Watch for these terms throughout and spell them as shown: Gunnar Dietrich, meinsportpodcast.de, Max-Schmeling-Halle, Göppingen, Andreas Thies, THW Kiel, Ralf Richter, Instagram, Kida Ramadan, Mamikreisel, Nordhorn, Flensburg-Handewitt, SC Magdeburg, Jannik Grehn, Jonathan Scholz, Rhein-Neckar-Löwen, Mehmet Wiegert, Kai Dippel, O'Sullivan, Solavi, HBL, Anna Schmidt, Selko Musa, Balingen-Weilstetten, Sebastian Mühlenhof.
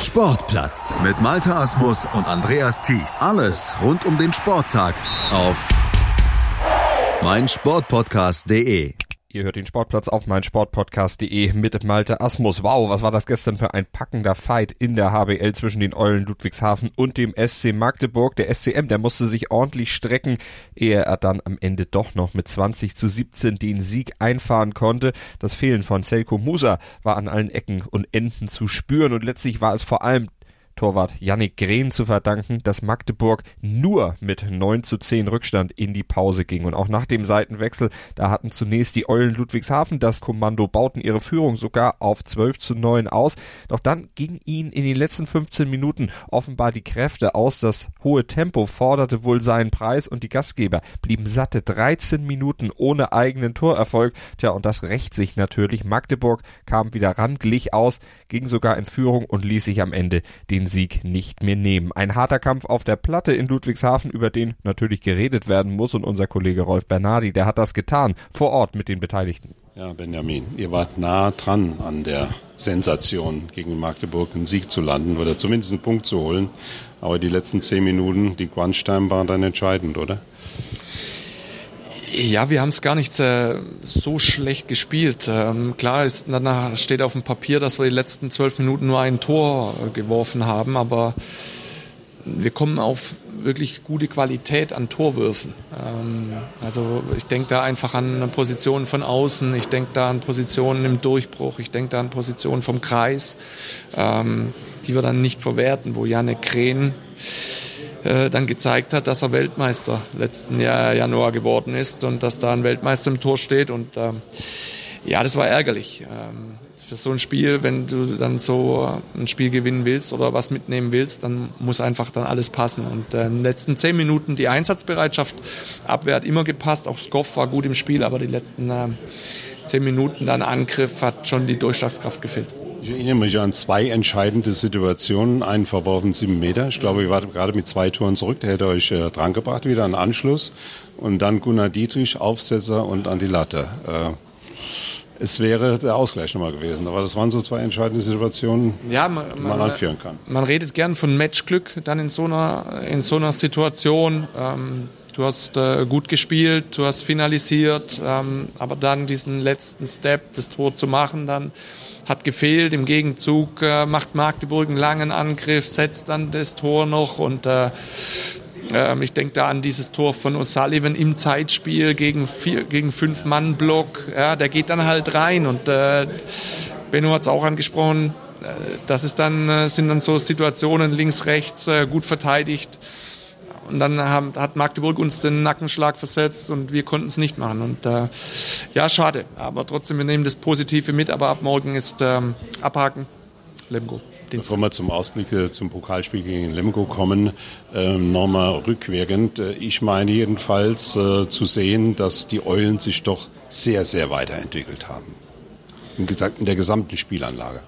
Sportplatz mit Malte Asmus und Andreas Thies. Alles rund um den Sporttag auf meinsportpodcast.de. Ihr hört den Sportplatz auf meinsportpodcast.de mit Malte Asmus. Wow, was war das gestern für ein packender Fight in der HBL zwischen den Eulen Ludwigshafen und dem SC Magdeburg. Der SCM, der musste sich ordentlich strecken, ehe er dann am Ende doch noch mit 20:17 den Sieg einfahren konnte. Das Fehlen von Selko Musa war an allen Ecken und Enden zu spüren und letztlich war es vor allem Torwart Jannik Grehn zu verdanken, dass Magdeburg nur mit 9:10 Rückstand in die Pause ging. Und auch nach dem Seitenwechsel, da hatten zunächst die Eulen Ludwigshafen das Kommando, bauten ihre Führung sogar auf 12:9 aus. Doch dann ging ihnen in den letzten 15 Minuten offenbar die Kräfte aus. Das hohe Tempo forderte wohl seinen Preis und die Gastgeber blieben satte 13 Minuten ohne eigenen Torerfolg. Tja, und das rächt sich natürlich. Magdeburg kam wieder ran, glich aus, ging sogar in Führung und ließ sich am Ende den Sieg nicht mehr nehmen. Ein harter Kampf auf der Platte in Ludwigshafen, über den natürlich geredet werden muss, und unser Kollege Rolf Bernardi, der hat das getan, vor Ort mit den Beteiligten. Ja, Benjamin, ihr wart nah dran an der Sensation, gegen Magdeburg einen Sieg zu landen oder zumindest einen Punkt zu holen, aber die letzten 10 Minuten, die Crunch-Time, waren dann entscheidend, oder? Ja, wir haben es gar nicht so schlecht gespielt. Klar ist, danach steht auf dem Papier, dass wir die letzten 12 Minuten nur ein Tor geworfen haben, aber wir kommen auf wirklich gute Qualität an Torwürfen. Also ich denke da einfach an Positionen von außen, ich denke da an Positionen im Durchbruch, ich denke da an Positionen vom Kreis, die wir dann nicht verwerten, wo Jannik Grehn dann gezeigt hat, dass er Weltmeister letzten Januar geworden ist und dass da ein Weltmeister im Tor steht. Und ja, das war ärgerlich. Für so ein Spiel, wenn du dann so ein Spiel gewinnen willst oder was mitnehmen willst, dann muss einfach dann alles passen. Und in den letzten 10 Minuten die Einsatzbereitschaft, Abwehr hat immer gepasst, auch Skoff war gut im Spiel, aber die letzten 10 Minuten dann Angriff hat schon die Durchschlagskraft gefehlt. Ich erinnere mich an 2 entscheidende Situationen. Einen verworfen 7 Meter. Ich glaube, ihr wart gerade mit 2 Toren zurück. Der hätte euch dran gebracht, wieder einen Anschluss. Und dann Gunnar Dietrich, Aufsetzer und an die Latte. Es wäre der Ausgleich nochmal gewesen. Aber das waren so 2 entscheidende Situationen, ja, die man anführen kann. Man redet gern von Matchglück dann in so einer Situation. Du hast gut gespielt, du hast finalisiert. Aber dann diesen letzten Step, das Tor zu machen, dann hat gefehlt. Im Gegenzug macht Magdeburg einen langen Angriff, setzt dann das Tor noch. Und ich denke da an dieses Tor von O'Sullivan im Zeitspiel gegen 5-Mann-Block. Ja, der geht dann halt rein. Und Benno hat es auch angesprochen, das ist dann, sind dann so Situationen links, rechts, gut verteidigt. Und dann hat Magdeburg uns den Nackenschlag versetzt und wir konnten es nicht machen. Und ja, schade. Aber trotzdem, wir nehmen das Positive mit. Aber ab morgen ist abhaken. Lemgo. Bevor wir zum Ausblick zum Pokalspiel gegen Lemgo kommen, nochmal rückwirkend. Ich meine jedenfalls zu sehen, dass die Eulen sich doch sehr, sehr weiterentwickelt haben. In der gesamten Spielanlage.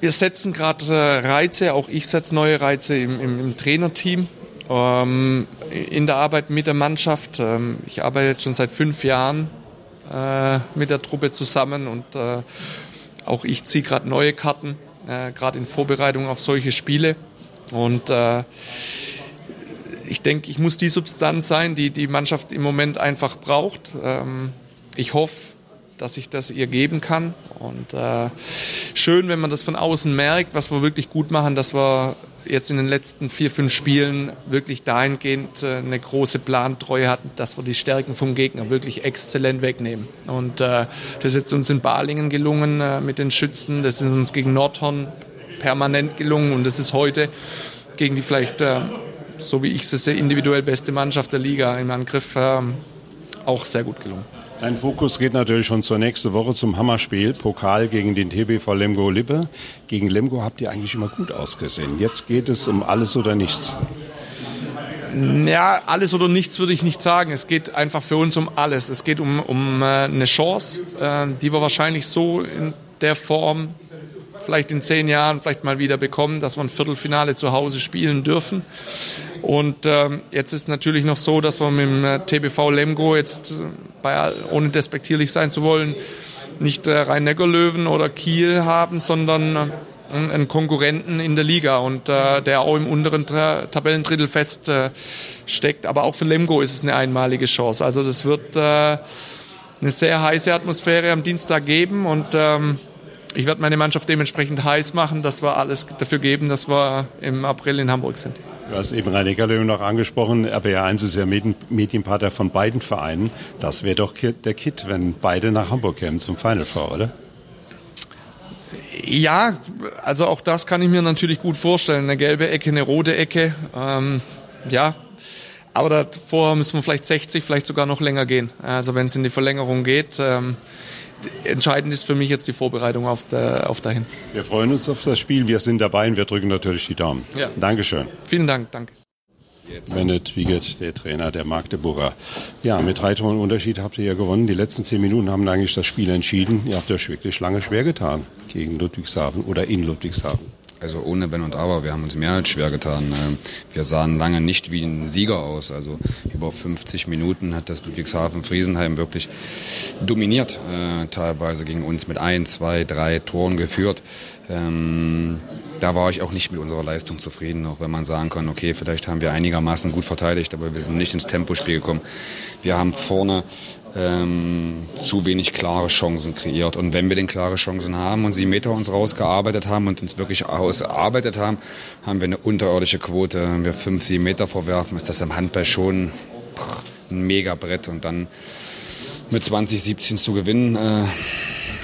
Wir setzen gerade Reize, auch ich setze neue Reize im Trainerteam, in der Arbeit mit der Mannschaft. Ich arbeite jetzt schon seit 5 Jahren mit der Truppe zusammen und auch ich ziehe gerade neue Karten, gerade in Vorbereitung auf solche Spiele. Und ich denke, ich muss die Substanz sein, die die Mannschaft im Moment einfach braucht. Ich hoffe, dass ich das ihr geben kann. Und schön, wenn man das von außen merkt, was wir wirklich gut machen, dass wir jetzt in den letzten 4-5 Spielen wirklich dahingehend eine große Plantreue hatten, dass wir die Stärken vom Gegner wirklich exzellent wegnehmen. Und das ist jetzt uns in Balingen gelungen mit den Schützen, das ist uns gegen Nordhorn permanent gelungen und das ist heute gegen die vielleicht, so wie ich es sehe, individuell beste Mannschaft der Liga im Angriff auch sehr gut gelungen. Dein Fokus geht natürlich schon zur nächsten Woche zum Hammerspiel, Pokal gegen den TBV Lemgo Lippe. Gegen Lemgo habt ihr eigentlich immer gut ausgesehen. Jetzt geht es um alles oder nichts. Ja, alles oder nichts würde ich nicht sagen. Es geht einfach für uns um alles. Es geht um eine Chance, die wir wahrscheinlich so in der Form vielleicht in 10 Jahren vielleicht mal wieder bekommen, dass wir ein Viertelfinale zu Hause spielen dürfen. Und jetzt ist natürlich noch so, dass wir mit dem TBV Lemgo jetzt, ohne despektierlich sein zu wollen, nicht Rhein-Neckar-Löwen oder Kiel haben, sondern einen Konkurrenten in der Liga und der auch im unteren Tabellendrittel feststeckt. Aber auch für Lemgo ist es eine einmalige Chance. Also das wird eine sehr heiße Atmosphäre am Dienstag geben und ich werde meine Mannschaft dementsprechend heiß machen, dass wir alles dafür geben, dass wir im April in Hamburg sind. Du hast eben Rhein-Neckar-Löwen noch angesprochen. RPR1 ist ja Medienpartner von beiden Vereinen. Das wäre doch der Kitt, wenn beide nach Hamburg kämen zum Final Four, oder? Ja, also auch das kann ich mir natürlich gut vorstellen. Eine gelbe Ecke, eine rote Ecke. Ja, aber davor müssen wir vielleicht 60, vielleicht sogar noch länger gehen. Also wenn es in die Verlängerung geht. Entscheidend ist für mich jetzt die Vorbereitung auf dahin. Wir freuen uns auf das Spiel. Wir sind dabei und wir drücken natürlich die Daumen. Ja. Dankeschön. Vielen Dank, danke. Mehmet Wiegert, der Trainer der Magdeburger. Ja, mit 3 Toren Unterschied habt ihr ja gewonnen. Die letzten 10 Minuten haben eigentlich das Spiel entschieden. Ihr habt euch wirklich lange schwer getan gegen Ludwigshafen oder in Ludwigshafen. Also ohne Wenn und Aber, wir haben uns mehr als schwer getan. Wir sahen lange nicht wie ein Sieger aus. Also über 50 Minuten hat das Ludwigshafen-Friesenheim wirklich dominiert. Teilweise gegen uns mit 1, 2, 3 Toren geführt. Da war ich auch nicht mit unserer Leistung zufrieden, auch wenn man sagen kann, okay, vielleicht haben wir einigermaßen gut verteidigt, aber wir sind nicht ins Tempospiel gekommen. Wir haben vorne zu wenig klare Chancen kreiert. Und wenn wir denn klare Chancen haben und sie Meter uns rausgearbeitet haben und uns wirklich ausgearbeitet haben, haben wir eine unterirdische Quote. Wenn wir 5, 7 Meter vorwerfen, ist das im Handball schon ein Megabrett. Und dann mit 20-17 zu gewinnen...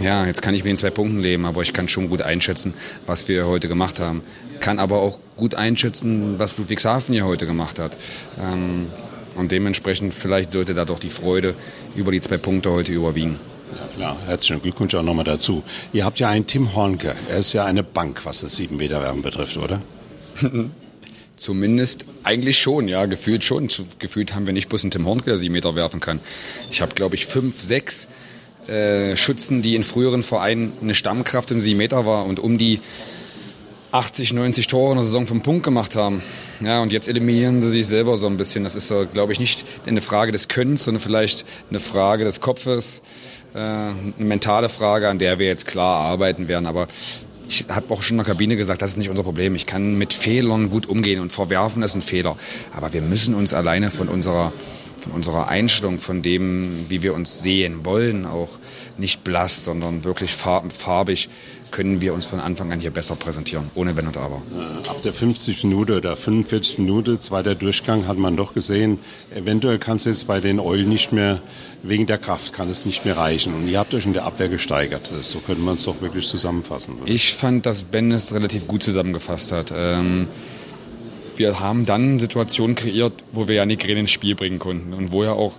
Ja, jetzt kann ich mit den 2 Punkten leben, aber ich kann schon gut einschätzen, was wir heute gemacht haben. Kann aber auch gut einschätzen, was Ludwigshafen hier heute gemacht hat. Und dementsprechend vielleicht sollte da doch die Freude über die 2 Punkte heute überwiegen. Ja klar, herzlichen Glückwunsch auch nochmal dazu. Ihr habt ja einen Tim Hornke, er ist ja eine Bank, was das 7-Meter-Werfen betrifft, oder? Zumindest eigentlich schon, ja, gefühlt schon. Gefühlt haben wir nicht bloß einen Tim Hornke, der 7 Meter werfen kann. Ich habe, glaube ich, 5, 6... Schützen, die in früheren Vereinen eine Stammkraft im 7-Meter war und um die 80, 90 Tore in der Saison vom Punkt gemacht haben. Ja, und jetzt eliminieren sie sich selber so ein bisschen. Das ist, glaube ich, nicht eine Frage des Könnens, sondern vielleicht eine Frage des Kopfes, eine mentale Frage, an der wir jetzt klar arbeiten werden. Aber ich habe auch schon in der Kabine gesagt, das ist nicht unser Problem. Ich kann mit Fehlern gut umgehen und verwerfen ist ein Fehler. Aber wir müssen uns alleine von unserer Einstellung, von dem, wie wir uns sehen wollen, auch nicht blass, sondern wirklich farbig, können wir uns von Anfang an hier besser präsentieren, ohne Wenn und Aber. Ab der 50 Minute oder 45 Minute, zweiter Durchgang, hat man doch gesehen, eventuell kann es jetzt bei den Eulen nicht mehr, wegen der Kraft kann es nicht mehr reichen. Und ihr habt euch in der Abwehr gesteigert. So könnte man es doch wirklich zusammenfassen. Oder? Ich fand, dass Ben es relativ gut zusammengefasst hat. Wir haben dann Situationen kreiert, wo wir Jannik Grehn ins Spiel bringen konnten und wo er auch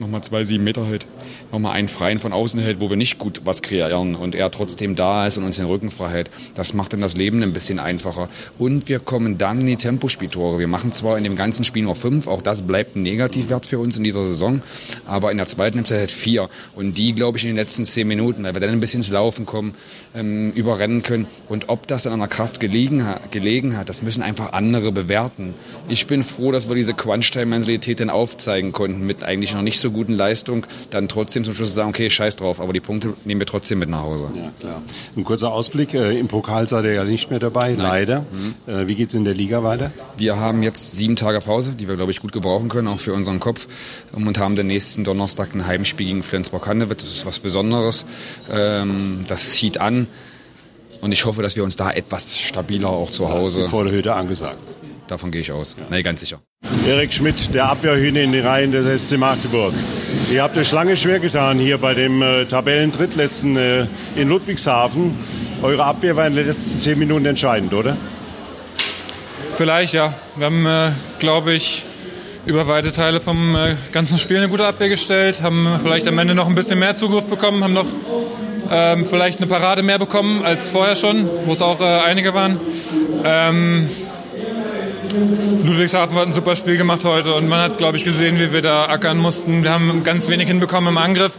nochmal 2, 7 Meter hält, nochmal einen Freien von außen hält, wo wir nicht gut was kreieren und er trotzdem da ist und uns den Rücken frei hält. Das macht dann das Leben ein bisschen einfacher. Und wir kommen dann in die Tempospieltore. Wir machen zwar in dem ganzen Spiel nur 5, auch das bleibt ein Negativwert für uns in dieser Saison, aber in der zweiten Halbzeit 4. Und die, glaube ich, in den letzten 10 Minuten, weil wir dann ein bisschen ins Laufen kommen, überrennen können. Und ob das an einer Kraft gelegen hat, das müssen einfach andere bewerten. Ich bin froh, dass wir diese Crunch-Time-Mentalität dann aufzeigen konnten mit eigentlich noch nicht so guten Leistung, dann trotzdem zum Schluss sagen, okay, scheiß drauf, aber die Punkte nehmen wir trotzdem mit nach Hause. Ja, klar. Ein kurzer Ausblick, im Pokal seid ihr ja nicht mehr dabei, Nein. Leider. Wie geht's in der Liga weiter? Wir haben jetzt 7 Tage Pause, die wir, glaube ich, gut gebrauchen können, auch für unseren Kopf, und haben den nächsten Donnerstag ein Heimspiel gegen Flensburg-Handewitt. Das ist was Besonderes. Das zieht an und ich hoffe, dass wir uns da etwas stabiler auch zu Hause... Das ist vor der Hütte angesagt. Davon gehe ich aus. Ja. Nee, ganz sicher. Erik Schmidt, der Abwehrhühne in den Reihen des SC Magdeburg. Ihr habt euch lange schwer getan hier bei dem Tabellendrittletzten in Ludwigshafen. Eure Abwehr war in den letzten 10 Minuten entscheidend, oder? Vielleicht, ja. Wir haben, glaube ich, über weite Teile vom ganzen Spiel eine gute Abwehr gestellt, haben vielleicht am Ende noch ein bisschen mehr Zugriff bekommen, haben noch vielleicht eine Parade mehr bekommen als vorher schon, wo es auch einige waren. Ludwigshafen hat ein super Spiel gemacht heute und man hat, glaube ich, gesehen, wie wir da ackern mussten. Wir haben ganz wenig hinbekommen im Angriff.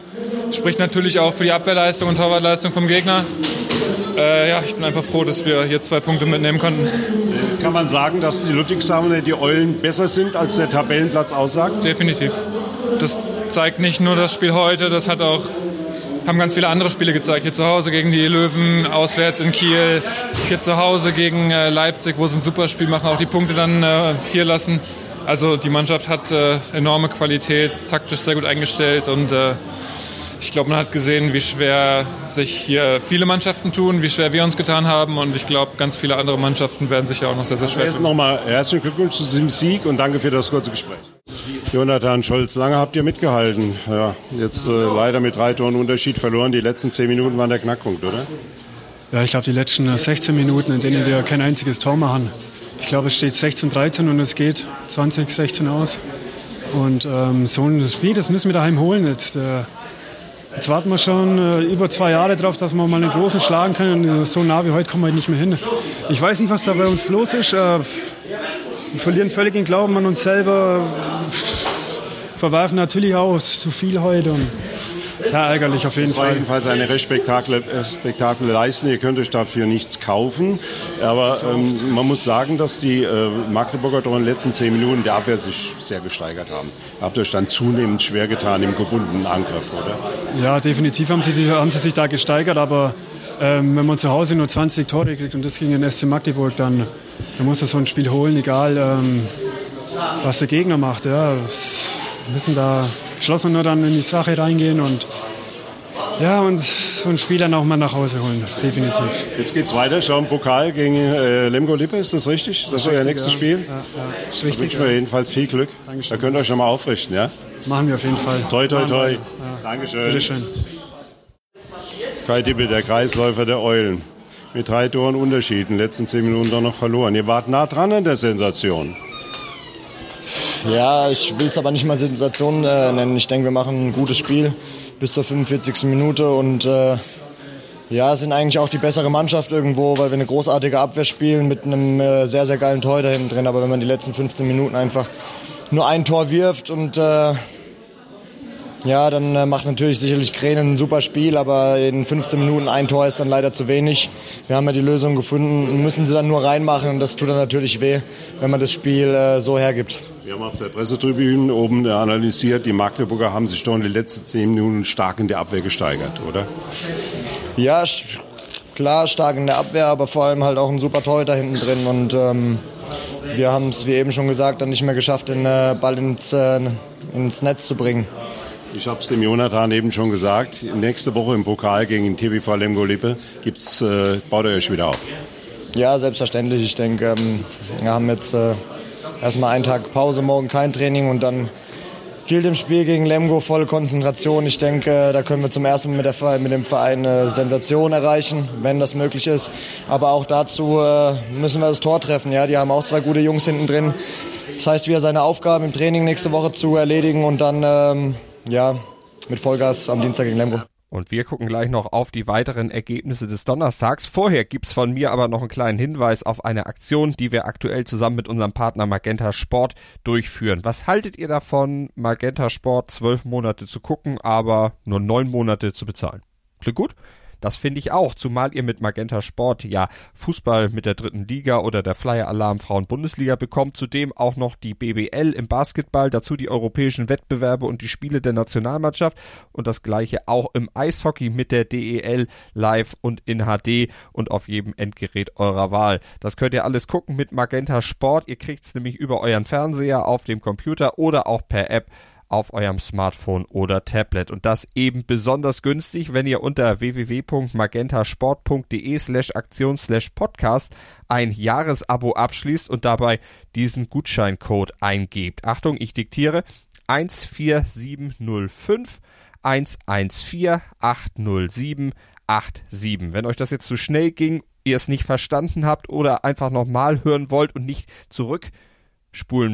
Spricht natürlich auch für die Abwehrleistung und Torwartleistung vom Gegner. Ja, ich bin einfach froh, dass wir hier 2 Punkte mitnehmen konnten. Kann man sagen, dass die Ludwigshafener, die Eulen, besser sind, als der Tabellenplatz aussagt? Definitiv. Das zeigt nicht nur das Spiel heute, das hat auch haben ganz viele andere Spiele gezeigt. Hier zu Hause gegen die Löwen, auswärts in Kiel, hier zu Hause gegen Leipzig, wo sie ein super Spiel machen, auch die Punkte dann hier lassen. Also die Mannschaft hat enorme Qualität, taktisch sehr gut eingestellt und ich glaube, man hat gesehen, wie schwer sich hier viele Mannschaften tun, wie schwer wir uns getan haben. Und ich glaube, ganz viele andere Mannschaften werden sich ja auch noch sehr, sehr schwer tun. Nochmal herzlichen Glückwunsch zu diesem Sieg und danke für das kurze Gespräch. Jonathan Scholz, lange habt ihr mitgehalten. Ja, jetzt leider mit 3 Toren Unterschied verloren. Die letzten 10 Minuten waren der Knackpunkt, oder? Ja, ich glaube, die letzten 16 Minuten, in denen wir kein einziges Tor machen. Ich glaube, es steht 16-13 und es geht 20-16 aus. Und so ein Spiel, das müssen wir daheim holen jetzt. Jetzt warten wir schon über 2 Jahre drauf, dass wir mal einen Großen schlagen können. Und so nah wie heute kommen wir nicht mehr hin. Ich weiß nicht, was da bei uns los ist. Wir verlieren völlig den Glauben an uns selber. Verwerfen natürlich auch zu viel heute. Und ja, ärgerlich auf jeden Fall. Das war jedenfalls eine recht spektakuläre Leistung. Ihr könnt euch dafür nichts kaufen. Aber man muss sagen, dass die Magdeburger doch in den letzten 10 Minuten der Abwehr sich sehr gesteigert haben. Habt ihr euch dann zunehmend schwer getan im gebundenen Angriff, oder? Ja, definitiv haben sie sich da gesteigert. Aber wenn man zu Hause nur 20 Tore kriegt und das gegen den SC Magdeburg, dann muss er so ein Spiel holen, egal was der Gegner macht. Ja. Wir müssen da geschlossen nur dann in die Sache reingehen und ja, und so ein Spiel dann auch mal nach Hause holen, definitiv. Jetzt geht's weiter, schauen Pokal gegen Lemgo Lippe, ist das richtig? Das ist euer nächstes Spiel? Ja, ist richtig. Da wünschen wir jedenfalls viel Glück. Dankeschön. Da könnt ihr euch schon mal aufrichten, ja? Machen wir auf jeden Fall. Toi, toi, toi. Ja. Dankeschön. Bitteschön. Kai Dippel, der Kreisläufer der Eulen. Mit 3 Toren Unterschied, in den letzten 10 Minuten doch noch verloren. Ihr wart nah dran an der Sensation. Ja, ich will es aber nicht mal Sensation nennen. Ich denke, wir machen ein gutes Spiel bis zur 45. Minute und sind eigentlich auch die bessere Mannschaft irgendwo, weil wir eine großartige Abwehr spielen mit einem sehr, sehr geilen Tor da hinten drin. Aber wenn man die letzten 15 Minuten einfach nur ein Tor wirft und dann macht natürlich sicherlich Kren ein super Spiel, aber in 15 Minuten ein Tor ist dann leider zu wenig. Wir haben ja die Lösung gefunden, müssen sie dann nur reinmachen und das tut dann natürlich weh, wenn man das Spiel so hergibt. Wir haben auf der Pressetribüne oben analysiert, die Magdeburger haben sich schon die letzten 10 Minuten stark in der Abwehr gesteigert, oder? Ja, klar, stark in der Abwehr, aber vor allem halt auch ein super Torhüter hinten drin und wir haben es, wie eben schon gesagt, dann nicht mehr geschafft, den Ball ins Netz zu bringen. Ich habe es dem Jonathan eben schon gesagt, nächste Woche im Pokal gegen den TBV Lemgo Lippe baut ihr euch wieder auf. Ja, selbstverständlich. Ich denke, wir haben jetzt erstmal einen Tag Pause, morgen kein Training und dann gilt im Spiel gegen Lemgo voll Konzentration. Ich denke, da können wir zum ersten Mal mit dem Verein eine Sensation erreichen, wenn das möglich ist. Aber auch dazu müssen wir das Tor treffen. Ja? Die haben auch 2 gute Jungs hinten drin. Das heißt, wieder seine Aufgaben im Training nächste Woche zu erledigen und dann... mit Vollgas am Dienstag gegen Lemgo. Und wir gucken gleich noch auf die weiteren Ergebnisse des Donnerstags. Vorher gibt's von mir aber noch einen kleinen Hinweis auf eine Aktion, die wir aktuell zusammen mit unserem Partner Magenta Sport durchführen. Was haltet ihr davon, Magenta Sport 12 Monate zu gucken, aber nur 9 Monate zu bezahlen? Klingt gut? Das finde ich auch, zumal ihr mit Magenta Sport ja Fußball mit der 3. Liga oder der Flyer-Alarm Frauen-Bundesliga bekommt, zudem auch noch die BBL im Basketball, dazu die europäischen Wettbewerbe und die Spiele der Nationalmannschaft und das gleiche auch im Eishockey mit der DEL live und in HD und auf jedem Endgerät eurer Wahl. Das könnt ihr alles gucken mit Magenta Sport, ihr kriegt es nämlich über euren Fernseher, auf dem Computer oder auch per App auf eurem Smartphone oder Tablet. Und das eben besonders günstig, wenn ihr unter www.magentasport.de/aktion/podcast ein Jahresabo abschließt und dabei diesen Gutscheincode eingebt. Achtung, ich diktiere 14705 11480787. Wenn euch das jetzt zu schnell ging, ihr es nicht verstanden habt oder einfach nochmal hören wollt und nicht zurückspulen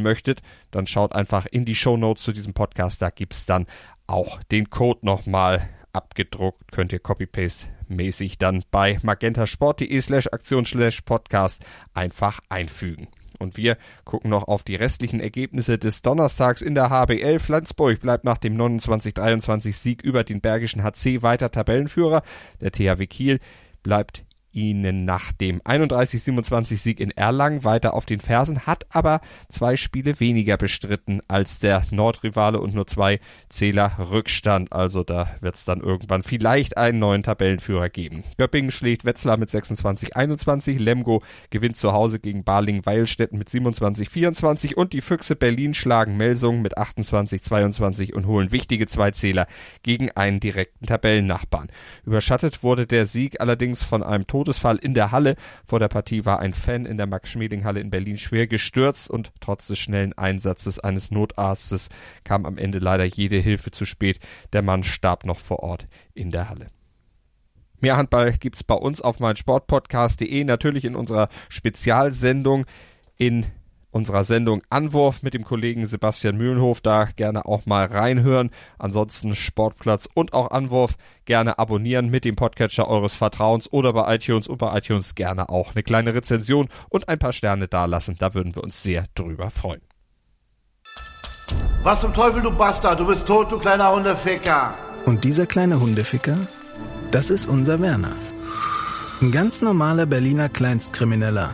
möchtet, dann schaut einfach in die Shownotes zu diesem Podcast, da gibt es dann auch den Code nochmal abgedruckt, könnt ihr Copy-Paste-mäßig dann bei magentasport.de/aktion/podcast einfach einfügen. Und wir gucken noch auf die restlichen Ergebnisse des Donnerstags in der HBL. Flensburg bleibt nach dem 29-23 Sieg über den Bergischen HC weiter Tabellenführer, der THW Kiel bleibt ihnen nach dem 31:27-Sieg in Erlangen weiter auf den Fersen, hat aber 2 Spiele weniger bestritten als der Nordrivale und nur 2 Zähler Rückstand. Also da wird es dann irgendwann vielleicht einen neuen Tabellenführer geben. Göppingen schlägt Wetzlar mit 26:21, Lemgo gewinnt zu Hause gegen Balingen-Weilstetten mit 27:24 und die Füchse Berlin schlagen Melsungen mit 28:22 und holen wichtige 2 Zähler gegen einen direkten Tabellennachbarn. Überschattet wurde der Sieg allerdings von einem Todesfall in der Halle. Vor der Partie war ein Fan in der Max-Schmeling-Halle in Berlin schwer gestürzt und trotz des schnellen Einsatzes eines Notarztes kam am Ende leider jede Hilfe zu spät. Der Mann starb noch vor Ort in der Halle. Mehr Handball gibt's bei uns auf meinsportpodcast.de, natürlich in unserer Spezialsendung, in unserer Sendung Anwurf mit dem Kollegen Sebastian Mühlenhof, da gerne auch mal reinhören. Ansonsten Sportplatz und auch Anwurf gerne abonnieren mit dem Podcatcher eures Vertrauens oder bei iTunes, und bei iTunes gerne auch eine kleine Rezension und ein paar Sterne dalassen. Da würden wir uns sehr drüber freuen. Was zum Teufel, du Bastard, du bist tot, du kleiner Hundeficker. Und dieser kleine Hundeficker, das ist unser Werner. Ein ganz normaler Berliner Kleinstkrimineller,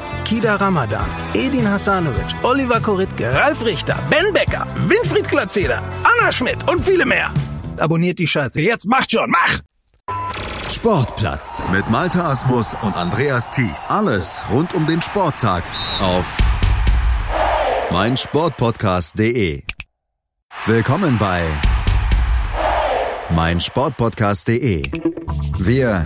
Kida Ramadan, Edin Hasanovic, Oliver Koritke, Ralf Richter, Ben Becker, Winfried Glatzeder, Anna Schmidt und viele mehr. Abonniert die Scheiße. Jetzt macht schon, mach! Sportplatz mit Malte Asmus und Andreas Thies. Alles rund um den Sporttag auf meinsportpodcast.de. Willkommen bei meinsportpodcast.de. Wir